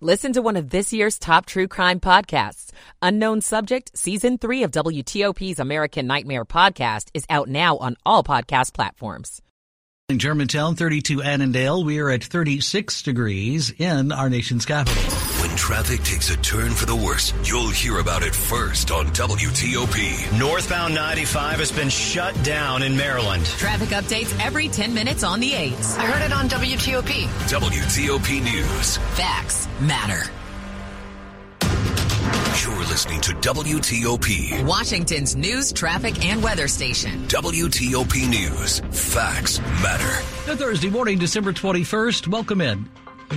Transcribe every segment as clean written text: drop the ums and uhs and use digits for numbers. Listen to one of this year's top true crime podcasts. Unknown Subject, Season 3 of WTOP's American Nightmare podcast is out now on all podcast platforms. In Germantown, 32 Annandale, we are at 36 degrees in our nation's capital. When traffic takes a turn for the worse, you'll hear about it first on WTOP. Northbound 95 has been shut down in Maryland. Traffic updates every 10 minutes on the 8s. I heard it on WTOP. WTOP News. Facts matter. You're listening to WTOP, Washington's news, traffic, and weather station. WTOP News. Facts matter. Good Thursday morning, December 21st. Welcome in.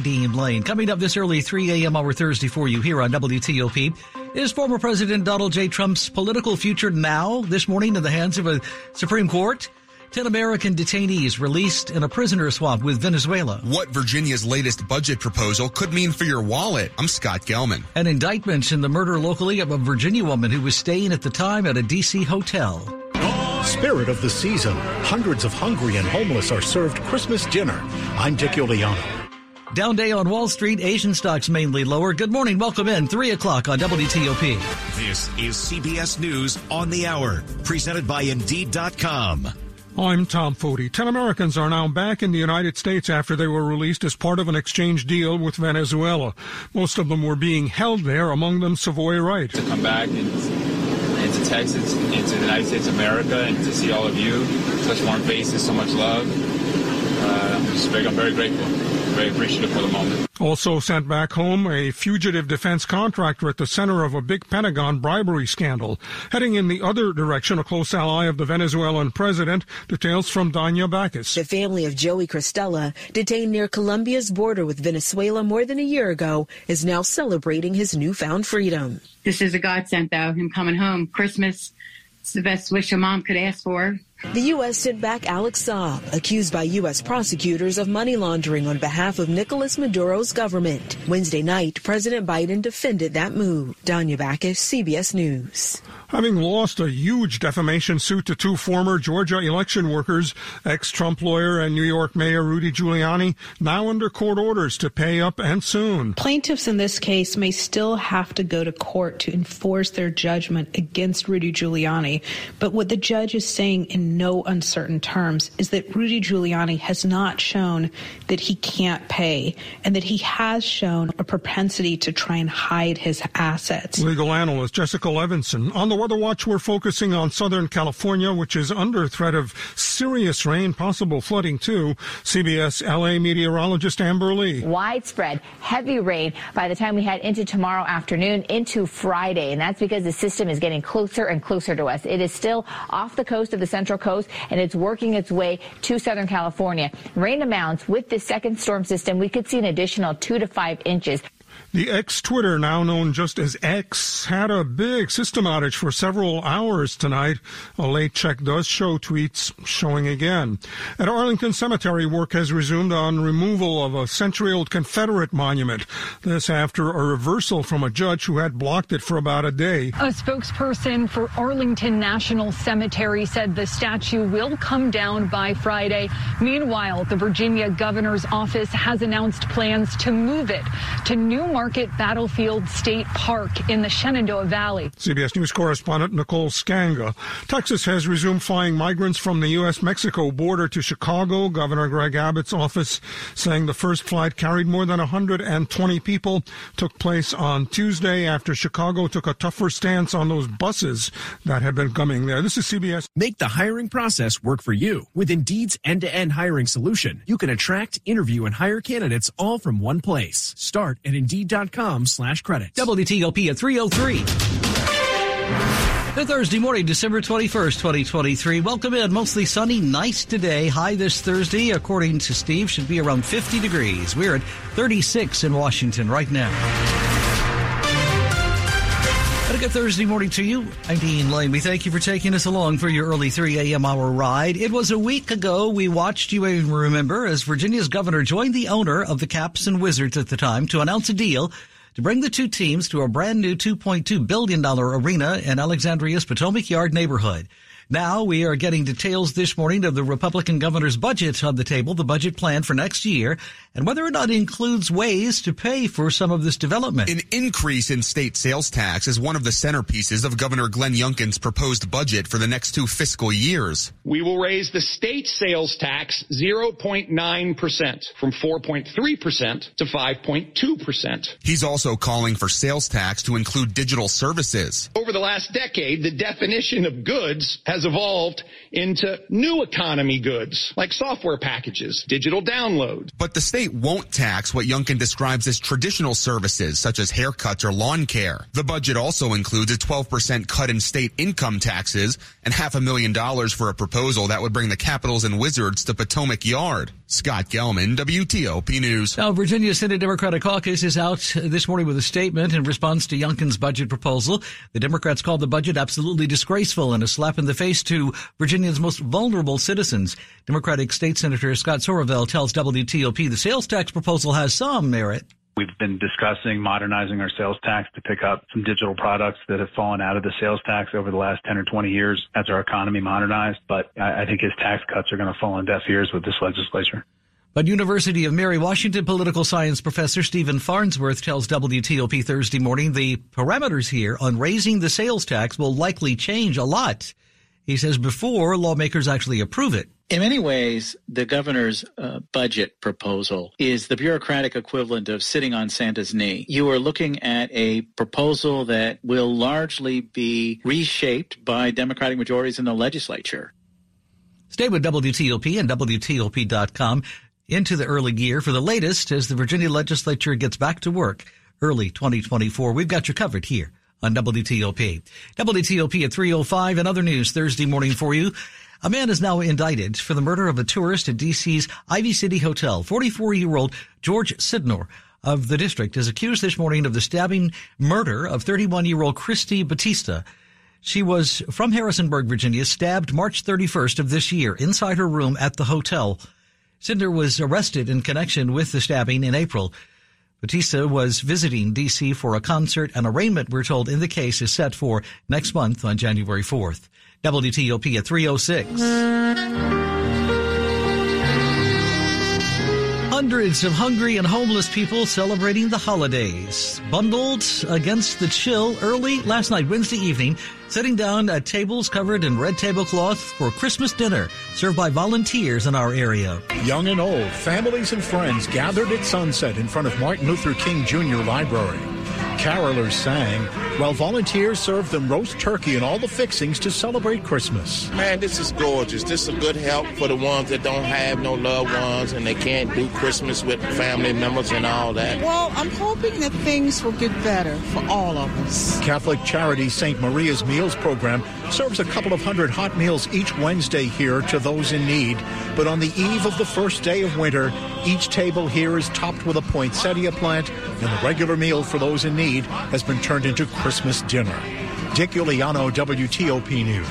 Dean Lane. Coming up this early 3 a.m. hour Thursday for you here on WTOP is former President Donald J. Trump's political future now, this morning, in the hands of a Supreme Court. 10 American detainees released in a prisoner swap with Venezuela. What Virginia's latest budget proposal could mean for your wallet. I'm Scott Gelman. An indictment in the murder locally of a Virginia woman who was staying at the time at a D.C. hotel. Spirit of the season. Hundreds of hungry and homeless are served Christmas dinner. I'm Dick Giuliani. Down day on Wall Street, Asian stocks mainly lower. Good morning. Welcome in. 3 o'clock on WTOP. This is CBS News on the Hour, presented by Indeed.com. I'm Tom Foti. 10 Americans are now back in the United States after they were released as part of an exchange deal with Venezuela. Most of them were being held there, among them Savoy Wright. To come back and to Texas, and to the United States of America, and to see all of you, such warm faces, so much love. I'm very grateful. Very appreciative for the moment. Also sent back home, a fugitive defense contractor at the center of a big Pentagon bribery scandal. Heading in the other direction, a close ally of the Venezuelan president. Details from Dania Bacchus. The family of Joey Cristela, detained near Colombia's border with Venezuela more than a year ago, is now celebrating his newfound freedom. This is a godsend, though, him coming home. Christmas, it's the best wish a mom could ask for. The U.S. sent back Alex Saab, accused by U.S. prosecutors of money laundering on behalf of Nicolas Maduro's government. Wednesday night, President Biden defended that move. Dania Bacchus, CBS News. Having lost a huge defamation suit to two former Georgia election workers, ex-Trump lawyer and New York Mayor Rudy Giuliani, now under court orders to pay up, and soon. Plaintiffs in this case may still have to go to court to enforce their judgment against Rudy Giuliani, but what the judge is saying in no uncertain terms is that Rudy Giuliani has not shown that he can't pay, and that he has shown a propensity to try and hide his assets. Legal analyst Jessica Levinson. On the Weather Watch, we're focusing on Southern California, which is under threat of serious rain, possible flooding too. CBS LA meteorologist Amber Lee. Widespread heavy rain by the time we head into tomorrow afternoon into Friday, and that's because the system is getting closer and closer to us. It is still off the coast of the central coast, and it's working its way to Southern California. Rain amounts with this second storm system, we could see an additional 2 to 5 inches. The ex-Twitter, now known just as X, had a big system outage for several hours tonight. A late check does show tweets showing again. At Arlington Cemetery, work has resumed on removal of a century-old Confederate monument. This after a reversal from a judge who had blocked it for about a day. A spokesperson for Arlington National Cemetery said the statue will come down by Friday. Meanwhile, the Virginia Governor's Office has announced plans to move it to New Market Battlefield State Park in the Shenandoah Valley. CBS News correspondent Nicole Skanga. Texas has resumed flying migrants from the U.S.-Mexico border to Chicago. Governor Greg Abbott's office saying the first flight carried more than 120 people, took place on Tuesday after Chicago took a tougher stance on those buses that had been coming there. This is CBS. Make the hiring process work for you. With Indeed's end-to-end hiring solution, you can attract, interview, and hire candidates all from one place. Start at Indeed.com/credits. WTOP at 3:03. Good Thursday morning, December 21st, 2023. Welcome in. Mostly sunny, nice today. High this Thursday, according to Steve, should be around 50 degrees. We're at 36 in Washington right now. And a good Thursday morning to you. I'm Dean Lane. We thank you for taking us along for your early 3 a.m. hour ride. It was a week ago we watched, you may remember, as Virginia's governor joined the owner of the Caps and Wizards at the time to announce a deal to bring the two teams to a brand new $2.2 billion arena in Alexandria's Potomac Yard neighborhood. Now we are getting details this morning of the Republican governor's budget on the table, the budget plan for next year, and whether or not it includes ways to pay for some of this development. An increase in state sales tax is one of the centerpieces of Governor Glenn Youngkin's proposed budget for the next two fiscal years. We will raise the state sales tax 0.9% from 4.3% to 5.2%. He's also calling for sales tax to include digital services. Over the last decade, the definition of goods has evolved into new economy goods like software packages, digital downloads. But the state won't tax what Youngkin describes as traditional services such as haircuts or lawn care. The budget also includes a 12% cut in state income taxes and $500,000 for a proposal that would bring the Capitals and Wizards to Potomac Yard. Scott Gelman, WTOP News. Now, Virginia Senate Democratic Caucus is out this morning with a statement in response to Youngkin's budget proposal. The Democrats called the budget absolutely disgraceful and a slap in the face to Virginia's most vulnerable citizens. Democratic State Senator Scott Sorovell tells WTOP the sales tax proposal has some merit. We've been discussing modernizing our sales tax to pick up some digital products that have fallen out of the sales tax over the last 10 or 20 years as our economy modernized. But I think his tax cuts are going to fall on deaf ears with this legislature. But University of Mary Washington political science professor Stephen Farnsworth tells WTOP Thursday morning the parameters here on raising the sales tax will likely change a lot. He says before lawmakers actually approve it. In many ways, the governor's budget proposal is the bureaucratic equivalent of sitting on Santa's knee. You are looking at a proposal that will largely be reshaped by Democratic majorities in the legislature. Stay with WTOP and WTOP.com into the early year for the latest as the Virginia legislature gets back to work early 2024. We've got you covered here on WTOP. WTOP at 3:05 and other news Thursday morning for you. A man is now indicted for the murder of a tourist at D.C.'s Ivy City Hotel. 44-year-old George Sidnor of the district is accused this morning of the stabbing murder of 31-year-old Christy Batista. She was from Harrisonburg, Virginia, stabbed March 31st of this year inside her room at the hotel. Sidnor was arrested in connection with the stabbing in April. Batista was visiting D.C. for a concert. An arraignment, we're told, in the case is set for next month on January 4th. WTOP at 3:06. Hundreds of hungry and homeless people celebrating the holidays, bundled against the chill early last night, Wednesday evening, sitting down at tables covered in red tablecloth for Christmas dinner, served by volunteers in our area. Young and old, families and friends gathered at sunset in front of Martin Luther King Jr. Library. Carolers sang, while volunteers served them roast turkey and all the fixings to celebrate Christmas. Man, this is gorgeous. This is a good help for the ones that don't have no loved ones and they can't do Christmas with family members and all that. Well, I'm hoping that things will get better for all of us. Catholic Charity St. Maria's Meals Program serves a couple of hundred hot meals each Wednesday here to those in need. But on the eve of the first day of winter, each table here is topped with a poinsettia plant, and the regular meal for those in need has been turned into Christmas dinner. Dick Giuliano, WTOP News.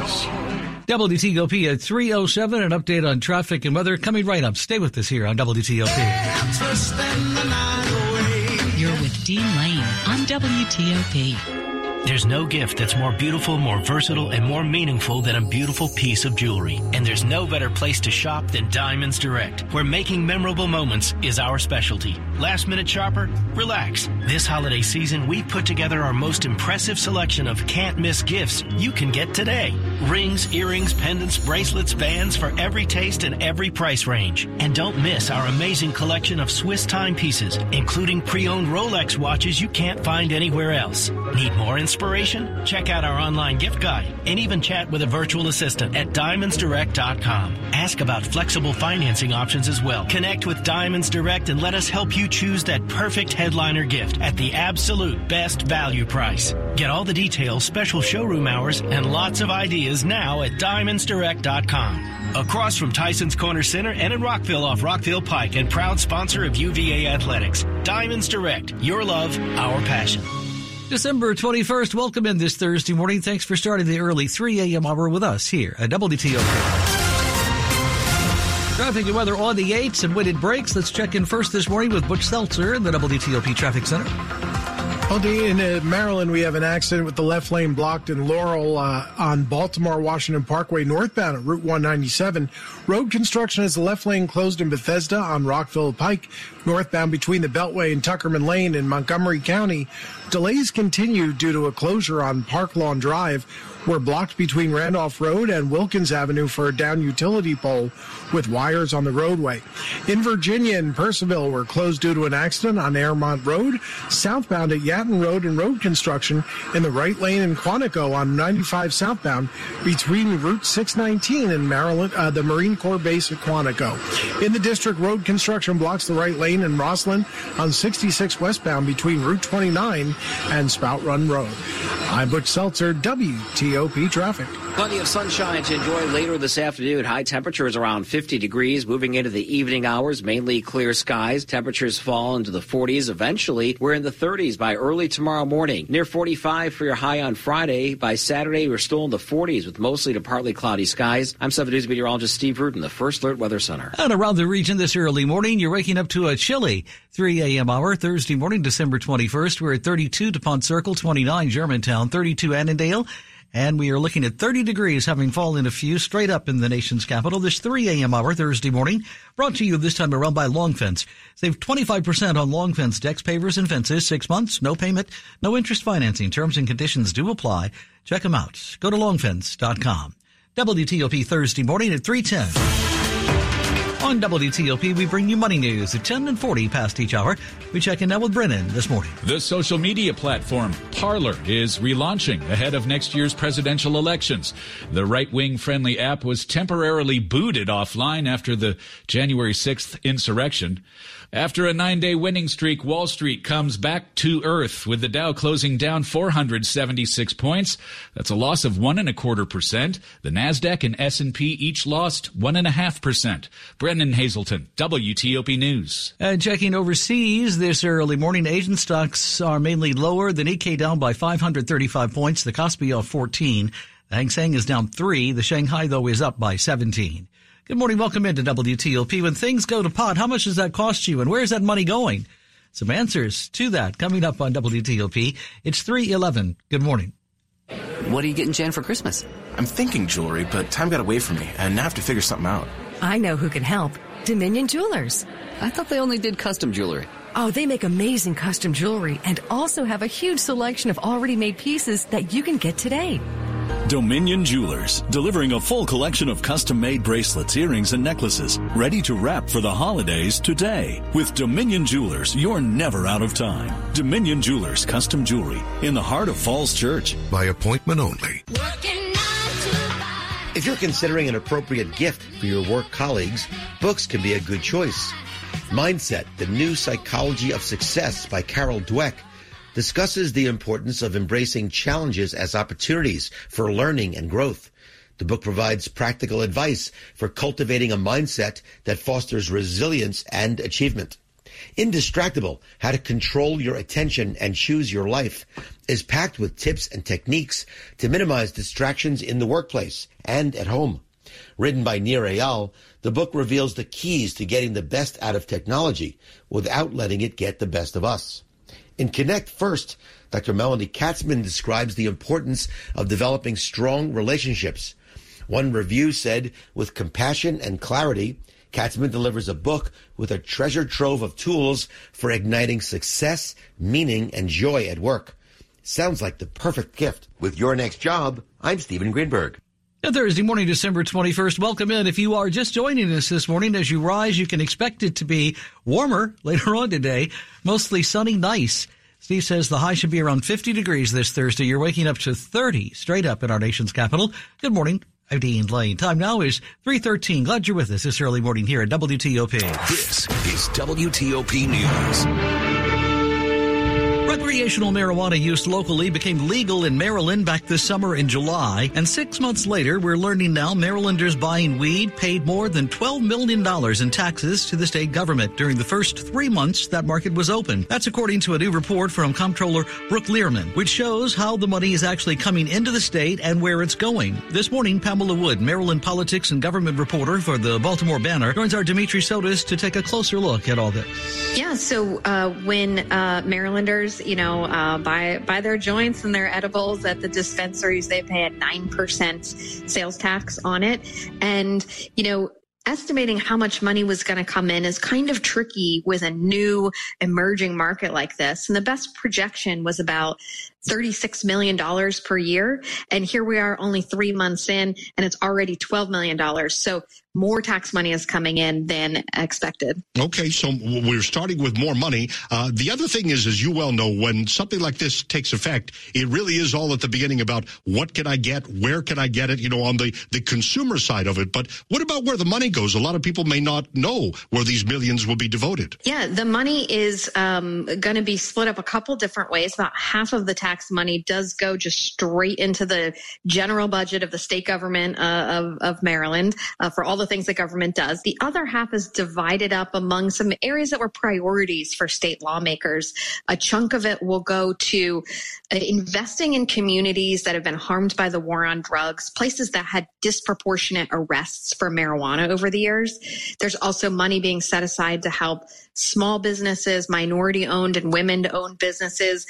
WTOP at 3:07, an update on traffic and weather coming right up. Stay with us here on WTOP. Hey, you're with Dean Lane on WTOP. There's no gift that's more beautiful, more versatile, and more meaningful than a beautiful piece of jewelry. And there's no better place to shop than Diamonds Direct, where making memorable moments is our specialty. Last-minute shopper? Relax. This holiday season, we put together our most impressive selection of can't-miss gifts you can get today. Rings, earrings, pendants, bracelets, bands for every taste and every price range. And don't miss our amazing collection of Swiss timepieces, including pre-owned Rolex watches you can't find anywhere else. Need more inspiration? Check out our online gift guide and even chat with a virtual assistant at DiamondsDirect.com. Ask about flexible financing options as well. Connect with Diamonds Direct and let us help you choose that perfect headliner gift at the absolute best value price. Get all the details, special showroom hours, and lots of ideas now at DiamondsDirect.com. Across from Tyson's Corner Center and in Rockville off Rockville Pike, and proud sponsor of UVA Athletics. Diamonds Direct, your love, our passion. December 21st, welcome in this Thursday morning. Thanks for starting the early 3 a.m. hour with us here at WTOP. Traffic and weather on the 8s and when it breaks. Let's check in first this morning with Butch Seltzer in the WTOP Traffic Center. Well, Dean, in Maryland, we have an accident with the left lane blocked in Laurel on Baltimore-Washington Parkway northbound at Route 197. Road construction has the left lane closed in Bethesda on Rockville Pike northbound between the Beltway and Tuckerman Lane in Montgomery County. Delays continue due to a closure on Park Lawn Drive. We're blocked between Randolph Road and Wilkins Avenue for a down utility pole with wires on the roadway. In Virginia and Percival, we're closed due to an accident on Airmont Road, southbound at Yatton Road and road construction in the right lane in Quantico on 95 southbound between Route 619 and Maryland, the Marine Corps Base at Quantico. In the district, road construction blocks the right lane in Rosslyn on 66 westbound between Route 29 and Spout Run Road. I'm Butch Seltzer, WTOP Traffic. Plenty of sunshine to enjoy later this afternoon. High temperatures around 50 degrees. Moving into the evening hours, mainly clear skies. Temperatures fall into the 40s. Eventually, we're in the 30s by early tomorrow morning. Near 45 for your high on Friday. By Saturday, we're still in the 40s with mostly to partly cloudy skies. I'm 7 News meteorologist Steve Rudin, the First Alert Weather Center. And around the region this early morning, you're waking up to a chilly 3 a.m. hour. Thursday morning, December 21st, we're at 32 DuPont Circle, 29 Germantown, 32 Annandale. And we are looking at 30 degrees, having fallen a few straight up in the nation's capital. This 3 a.m. hour Thursday morning, brought to you this time around by Long Fence. Save 25% on Long Fence decks, pavers, and fences. 6 months, no payment, no interest financing. Terms and conditions do apply. Check them out. Go to longfence.com. WTOP Thursday morning at 3:10. On WTOP, we bring you money news at 10 and 40 past each hour. We check in now with Brennan this morning. The social media platform Parler is relaunching ahead of next year's presidential elections. The right-wing friendly app was temporarily booted offline after the January 6th insurrection. After a 9-day winning streak, Wall Street comes back to earth with the Dow closing down 476 points. That's a loss of 1.25%. The Nasdaq and S&P each lost 1.5%. Brendan Hazelton, WTOP News. And checking overseas this early morning, Asian stocks are mainly lower. The Nikkei down by 535 points. The Kospi off 14. The Hang Seng is down 3. The Shanghai, though, is up by 17. Good morning. Welcome into WTOP. When things go to pot, how much does that cost you and where's that money going? Some answers to that coming up on WTOP. It's 3:11. Good morning. What are you getting Jen for Christmas? I'm thinking jewelry, but time got away from me and I have to figure something out. I know who can help. Dominion Jewelers. I thought they only did custom jewelry. Oh, they make amazing custom jewelry and also have a huge selection of already made pieces that you can get today. Dominion Jewelers, delivering a full collection of custom-made bracelets, earrings, and necklaces, ready to wrap for the holidays today. With Dominion Jewelers, you're never out of time. Dominion Jewelers, custom jewelry in the heart of Falls Church. By appointment only. If you're considering an appropriate gift for your work colleagues, books can be a good choice. Mindset, The New Psychology of Success by Carol Dweck, discusses the importance of embracing challenges as opportunities for learning and growth. The book provides practical advice for cultivating a mindset that fosters resilience and achievement. Indistractable, How to Control Your Attention and Choose Your Life, is packed with tips and techniques to minimize distractions in the workplace and at home. Written by Nir Eyal, the book reveals the keys to getting the best out of technology without letting it get the best of us. In Connect First, Dr. Melanie Katzman describes the importance of developing strong relationships. One review said, with compassion and clarity, Katzman delivers a book with a treasure trove of tools for igniting success, meaning, and joy at work. Sounds like the perfect gift. With your next job, I'm Stephen Greenberg. Thursday morning, December 21st. Welcome in. If you are just joining us this morning, as you rise, you can expect it to be warmer later on today. Mostly sunny, nice. Steve says the high should be around 50 degrees this Thursday. You're waking up to 30 straight up in our nation's capital. Good morning. I'm Dean Lane. Time now is 3:13. Glad you're with us this early morning here at WTOP. This is WTOP News. Recreational marijuana use locally became legal in Maryland back this summer in July, and 6 months later, we're learning now Marylanders buying weed paid more than $12 million in taxes to the state government during the first 3 months that market was open. That's according to a new report from Comptroller Brooke Learman, which shows how the money is actually coming into the state and where it's going. This morning, Pamela Wood, Maryland politics and government reporter for the Baltimore Banner, joins our Dimitri Sotis to take a closer look at all this. Yeah, so when Marylanders, buy their joints and their edibles at the dispensaries, they pay a 9% sales tax on it. And, estimating how much money was going to come in is kind of tricky with a new emerging market like this. And the best projection was about $36 million per year. And here we are only 3 months in, and it's already $12 million. So more tax money is coming in than expected. Okay, so we're starting with more money. The other thing is, as you well know, when something like this takes effect, it really is all at the beginning about what can I get, where can I get it, on the consumer side of it. But what about where the money goes? A lot of people may not know where these millions will be devoted. Yeah, the money is going to be split up a couple different ways. About half of the tax money does go just straight into the general budget of the state government of Maryland for all the things the government does. The other half is divided up among some areas that were priorities for state lawmakers. A chunk of it will go to investing in communities that have been harmed by the war on drugs, places that had disproportionate arrests for marijuana over the years. There's also money being set aside to help small businesses, minority-owned and women-owned businesses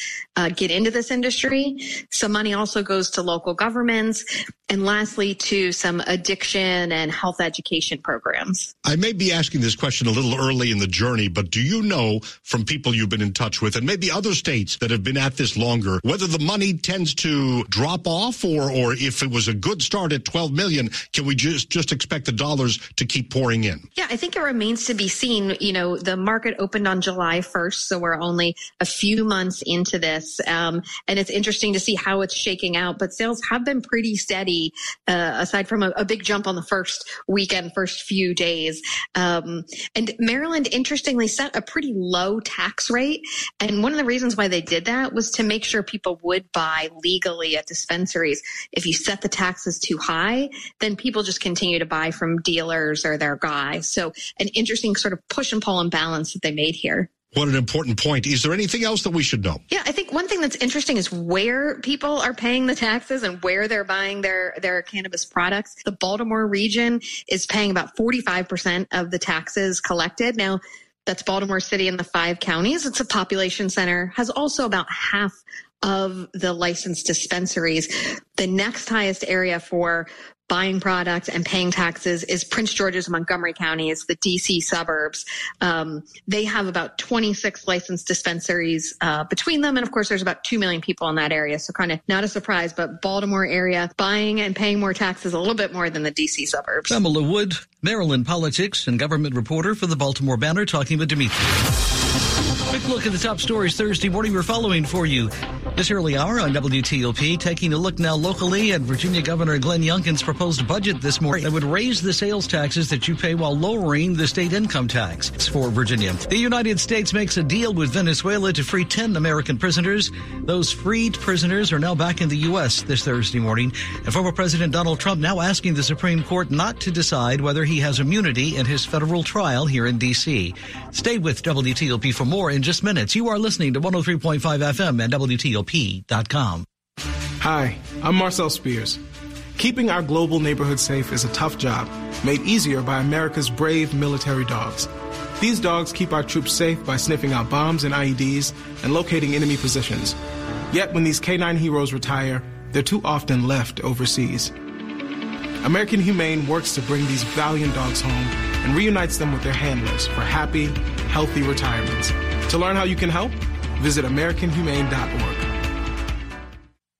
get into this industry. Some money also goes to local governments. And lastly, to some addiction and health education programs. I may be asking this question a little early in the journey, but do you know from people you've been in touch with and maybe other states that have been at this longer, whether the money tends to drop off or if it was a good start at $12 million, can we just expect the dollars to keep pouring in? Yeah, I think it remains to be seen. The market opened on July 1st, so we're only a few months into this. And it's interesting to see how it's shaking out, but sales have been pretty steady. Aside from a big jump on the first weekend, first few days. And Maryland, interestingly, set a pretty low tax rate. And one of the reasons why they did that was to make sure people would buy legally at dispensaries. If you set the taxes too high, then people just continue to buy from dealers or their guys. So an interesting sort of push and pull and balance that they made here. What an important point. Is there anything else that we should know? Yeah, I think one thing that's interesting is where people are paying the taxes and where they're buying their cannabis products. The Baltimore region is paying about 45% of the taxes collected. Now, that's Baltimore City and the five counties. It's a population center, has also about half of the licensed dispensaries. The next highest area for buying products and paying taxes is Prince George's, Montgomery County. It's the DC suburbs. They have about 26 licensed dispensaries between them. And of course, there's about 2 million people in that area. So kind of not a surprise, but Baltimore area buying and paying more taxes a little bit more than the DC suburbs. Pamela Wood, Maryland politics and government reporter for the Baltimore Banner, talking with Dimitri. Quick look at the top stories Thursday morning we're following for you. This early hour on WTOP, taking a look now locally at Virginia Governor Glenn Youngkin's proposed budget this morning that would raise the sales taxes that you pay while lowering the state income tax for Virginia. The United States makes a deal with Venezuela to free 10 American prisoners. Those freed prisoners are now back in the U.S. this Thursday morning. And former President Donald Trump now asking the Supreme Court not to decide whether he has immunity in his federal trial here in D.C. Stay with WTOP for more in just minutes. You are listening to 103.5 FM and WTOP.com. Hi, I'm Marcel Spears. Keeping our global neighborhood safe is a tough job, made easier by America's brave military dogs. These dogs keep our troops safe by sniffing out bombs and IEDs and locating enemy positions. Yet when these canine heroes retire, they're too often left overseas. American Humane works to bring these valiant dogs home and reunites them with their handlers for happy, healthy retirements. To learn how you can help, visit AmericanHumane.org.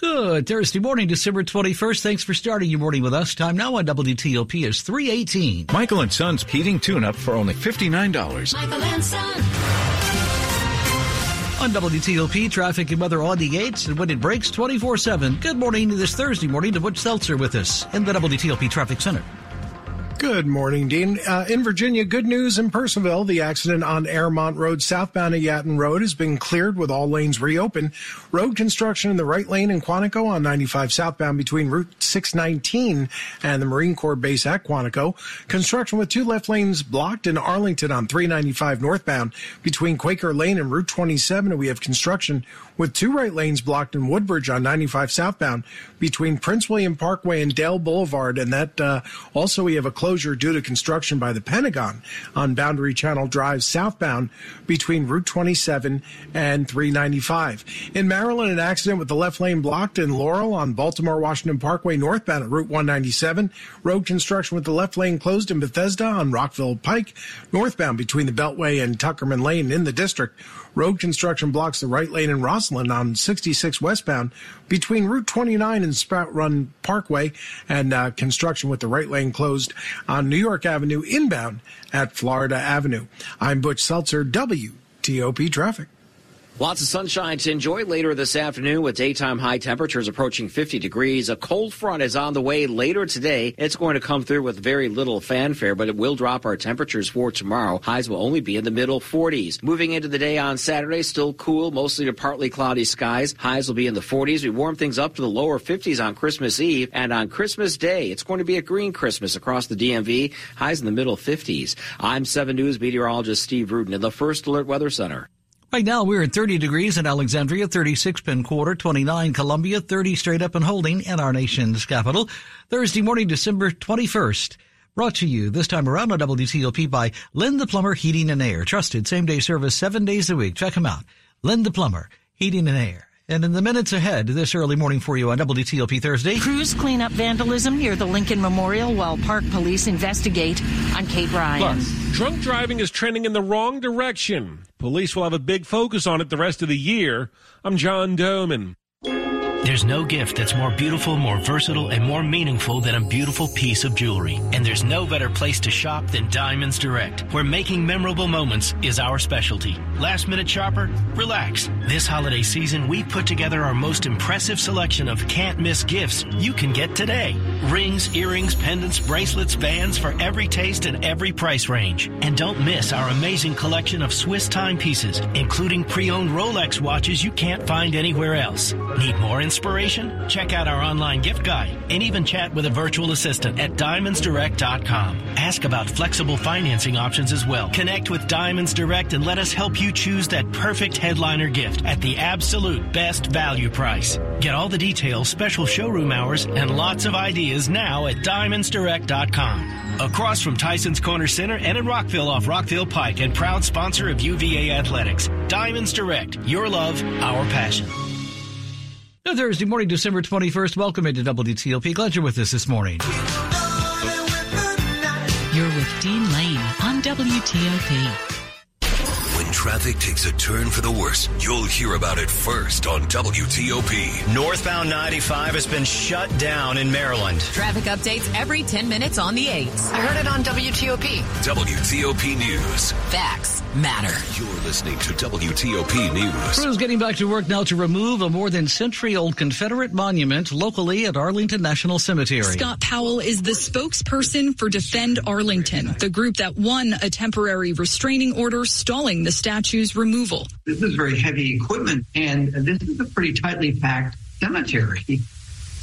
Good Thursday morning, December 21st. Thanks for starting your morning with us. Time now on WTOP is 3:18. Michael and Son's heating tune-up for only $59. Michael and Son. On WTOP, traffic and weather on the 8s and when it breaks 24/7. Good morning this Thursday morning to Butch Seltzer with us in the WTOP Traffic Center. Good morning, Dean. In Virginia, good news in Percival. The accident on Airmont Road, southbound of Yatton Road, has been cleared with all lanes reopened. Road construction in the right lane in Quantico on 95 southbound between Route 619 and the Marine Corps Base at Quantico. Construction with two left lanes blocked in Arlington on 395 northbound between Quaker Lane and Route 27. And we have construction with two right lanes blocked in Woodbridge on 95 southbound between Prince William Parkway and Dale Boulevard. And that also we have a closure due to construction by the Pentagon on Boundary Channel Drive southbound between Route 27 and 395. In Maryland, an accident with the left lane blocked in Laurel on Baltimore-Washington Parkway northbound at Route 197. Road construction with the left lane closed in Bethesda on Rockville Pike northbound between the Beltway and Tuckerman Lane in the district. Road construction blocks the right lane in Rosslyn on 66 westbound between Route 29 and Sprout Run Parkway, and construction with the right lane closed on New York Avenue inbound at Florida Avenue. I'm Butch Seltzer, WTOP Traffic. Lots of sunshine to enjoy later this afternoon with daytime high temperatures approaching 50 degrees. A cold front is on the way later today. It's going to come through with very little fanfare, but it will drop our temperatures for tomorrow. Highs will only be in the middle 40s. Moving into the day on Saturday, still cool, mostly to partly cloudy skies. Highs will be in the 40s. We warm things up to the lower 50s on Christmas Eve. And on Christmas Day, it's going to be a green Christmas across the DMV. Highs in the middle 50s. I'm 7 News meteorologist Steve Rudin in the First Alert Weather Center. Right now, we're at 30 degrees in Alexandria, 36 Penn Quarter, 29 Columbia, 30 straight up and holding in our nation's capital. Thursday morning, December 21st. Brought to you this time around on WTOP by Lynn the Plumber Heating and Air. Trusted same-day service 7 days a week. Check them out. Lynn the Plumber Heating and Air. And in the minutes ahead this early morning for you on WTOP Thursday. Crews clean up vandalism near the Lincoln Memorial while Park Police investigate. I'm Kate Ryan. Plus, drunk driving is trending in the wrong direction. Police will have a big focus on it the rest of the year. I'm John Doman. There's no gift that's more beautiful, more versatile, and more meaningful than a beautiful piece of jewelry. And there's no better place to shop than Diamonds Direct, where making memorable moments is our specialty. Last-minute shopper, relax. This holiday season, we put together our most impressive selection of can't-miss gifts you can get today. Rings, earrings, pendants, bracelets, bands for every taste and every price range. And don't miss our amazing collection of Swiss timepieces, including pre-owned Rolex watches you can't find anywhere else. Need more inspiration? Check out our online gift guide and even chat with a virtual assistant at DiamondsDirect.com. Ask about flexible financing options as well. Connect with Diamonds Direct and let us help you choose that perfect headliner gift at the absolute best value price. Get all the details, special showroom hours, and lots of ideas now at DiamondsDirect.com. Across from Tyson's Corner Center and in Rockville off Rockville Pike, and proud sponsor of UVA Athletics. Diamonds Direct, your love, our passion. Thursday morning, December 21st. Welcome into WTOP. Glad you're with us this morning. You're with Dean Lane on WTOP. When traffic takes a turn for the worse, you'll hear about it first on WTOP. Northbound 95 has been shut down in Maryland. Traffic updates every 10 minutes on the 8s. I heard it on WTOP. WTOP News. Facts matter. You're listening to WTOP News. Crews getting back to work now to remove a more than century-old Confederate monument locally at Arlington National Cemetery. Scott Powell is the spokesperson for Defend Arlington, the group that won a temporary restraining order stalling the statue's removal. This is very heavy equipment, and this is a pretty tightly packed cemetery.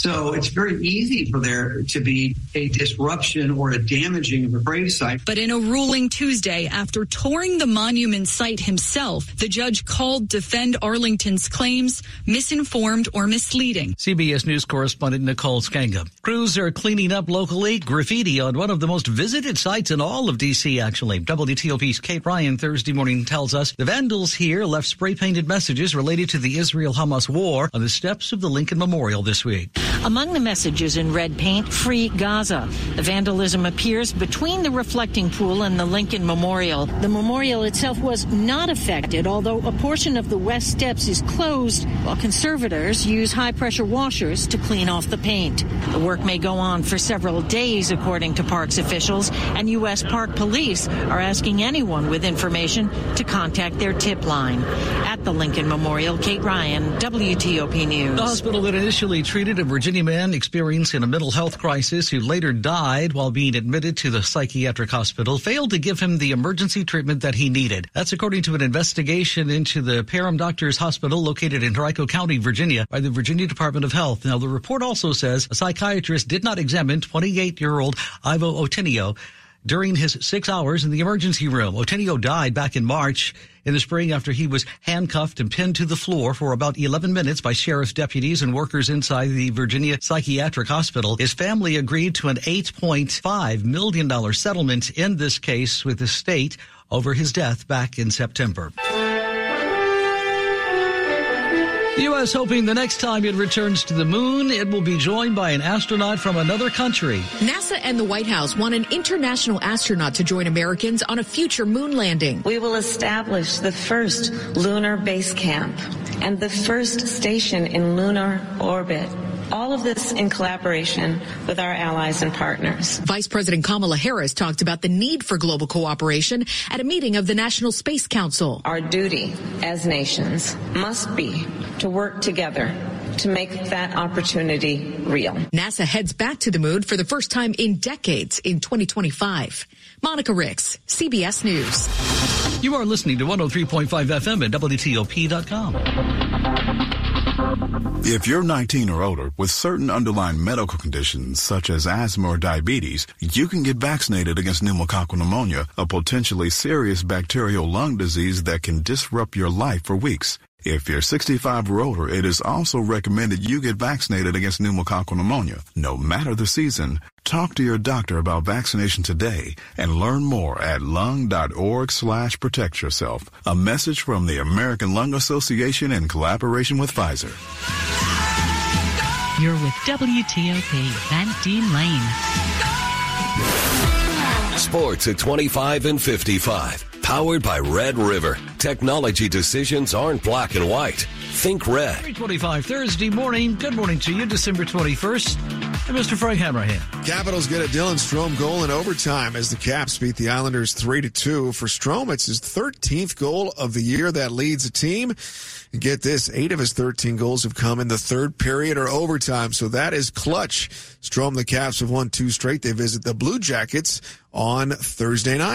So it's very easy for there to be a disruption or a damaging of a grave site. But in a ruling Tuesday, after touring the monument site himself, the judge called Defend Arlington's claims misinformed or misleading. CBS News correspondent Nicole Skanga. Crews are cleaning up locally graffiti on one of the most visited sites in all of D.C., actually. WTOP's Kate Ryan Thursday morning tells us the vandals here left spray-painted messages related to the Israel-Hamas war on the steps of the Lincoln Memorial this week. Among the messages in red paint, Free Gaza. The vandalism appears between the reflecting pool and the Lincoln Memorial. The memorial itself was not affected, although a portion of the west steps is closed while conservators use high-pressure washers to clean off the paint. The work may go on for several days, according to parks officials, and U.S. Park Police are asking anyone with information to contact their tip line. At the Lincoln Memorial, Kate Ryan, WTOP News. The hospital that initially treated a Virginia man experiencing a mental health crisis who later died while being admitted to the psychiatric hospital failed to give him the emergency treatment that he needed. That's according to an investigation into the Parham Doctors Hospital located in Henrico County, Virginia, by the Virginia Department of Health. Now, the report also says a psychiatrist did not examine 28-year-old Ivo Otenio during his 6 hours in the emergency room. Otenio died back in March in the spring after he was handcuffed and pinned to the floor for about 11 minutes by sheriff's deputies and workers inside the Virginia Psychiatric Hospital. His family agreed to an $8.5 million settlement in this case with the state over his death back in September. The U.S. hoping the next time it returns to the moon, it will be joined by an astronaut from another country. NASA and the White House want an international astronaut to join Americans on a future moon landing. We will establish the first lunar base camp and the first station in lunar orbit. All of this in collaboration with our allies and partners. Vice President Kamala Harris talked about the need for global cooperation at a meeting of the National Space Council. Our duty as nations must be to work together to make that opportunity real. NASA heads back to the moon for the first time in decades in 2025. Monica Ricks, CBS News. You are listening to 103.5 FM at WTOP.com. If you're 19 or older with certain underlying medical conditions such as asthma or diabetes, you can get vaccinated against pneumococcal pneumonia, a potentially serious bacterial lung disease that can disrupt your life for weeks. If you're 65 or older, it is also recommended you get vaccinated against pneumococcal pneumonia, no matter the season. Talk to your doctor about vaccination today and learn more at lung.org/protect yourself. A message from the American Lung Association in collaboration with Pfizer. You're with WTOP, 19 Lane. Sports at 25 and 55. Powered by Red River. Technology decisions aren't black and white. Think red. 325 Thursday morning. Good morning to you, December 21st. And Mr. Frank Hanrahan. Capitals get a Dylan Strome goal in overtime as the Caps beat the Islanders 3-2. For Strome, it's his 13th goal of the year that leads a team. And get this, 8 of his 13 goals have come in the third period or overtime, so that is clutch. Strome, the Caps have won 2 straight. They visit the Blue Jackets on Thursday night.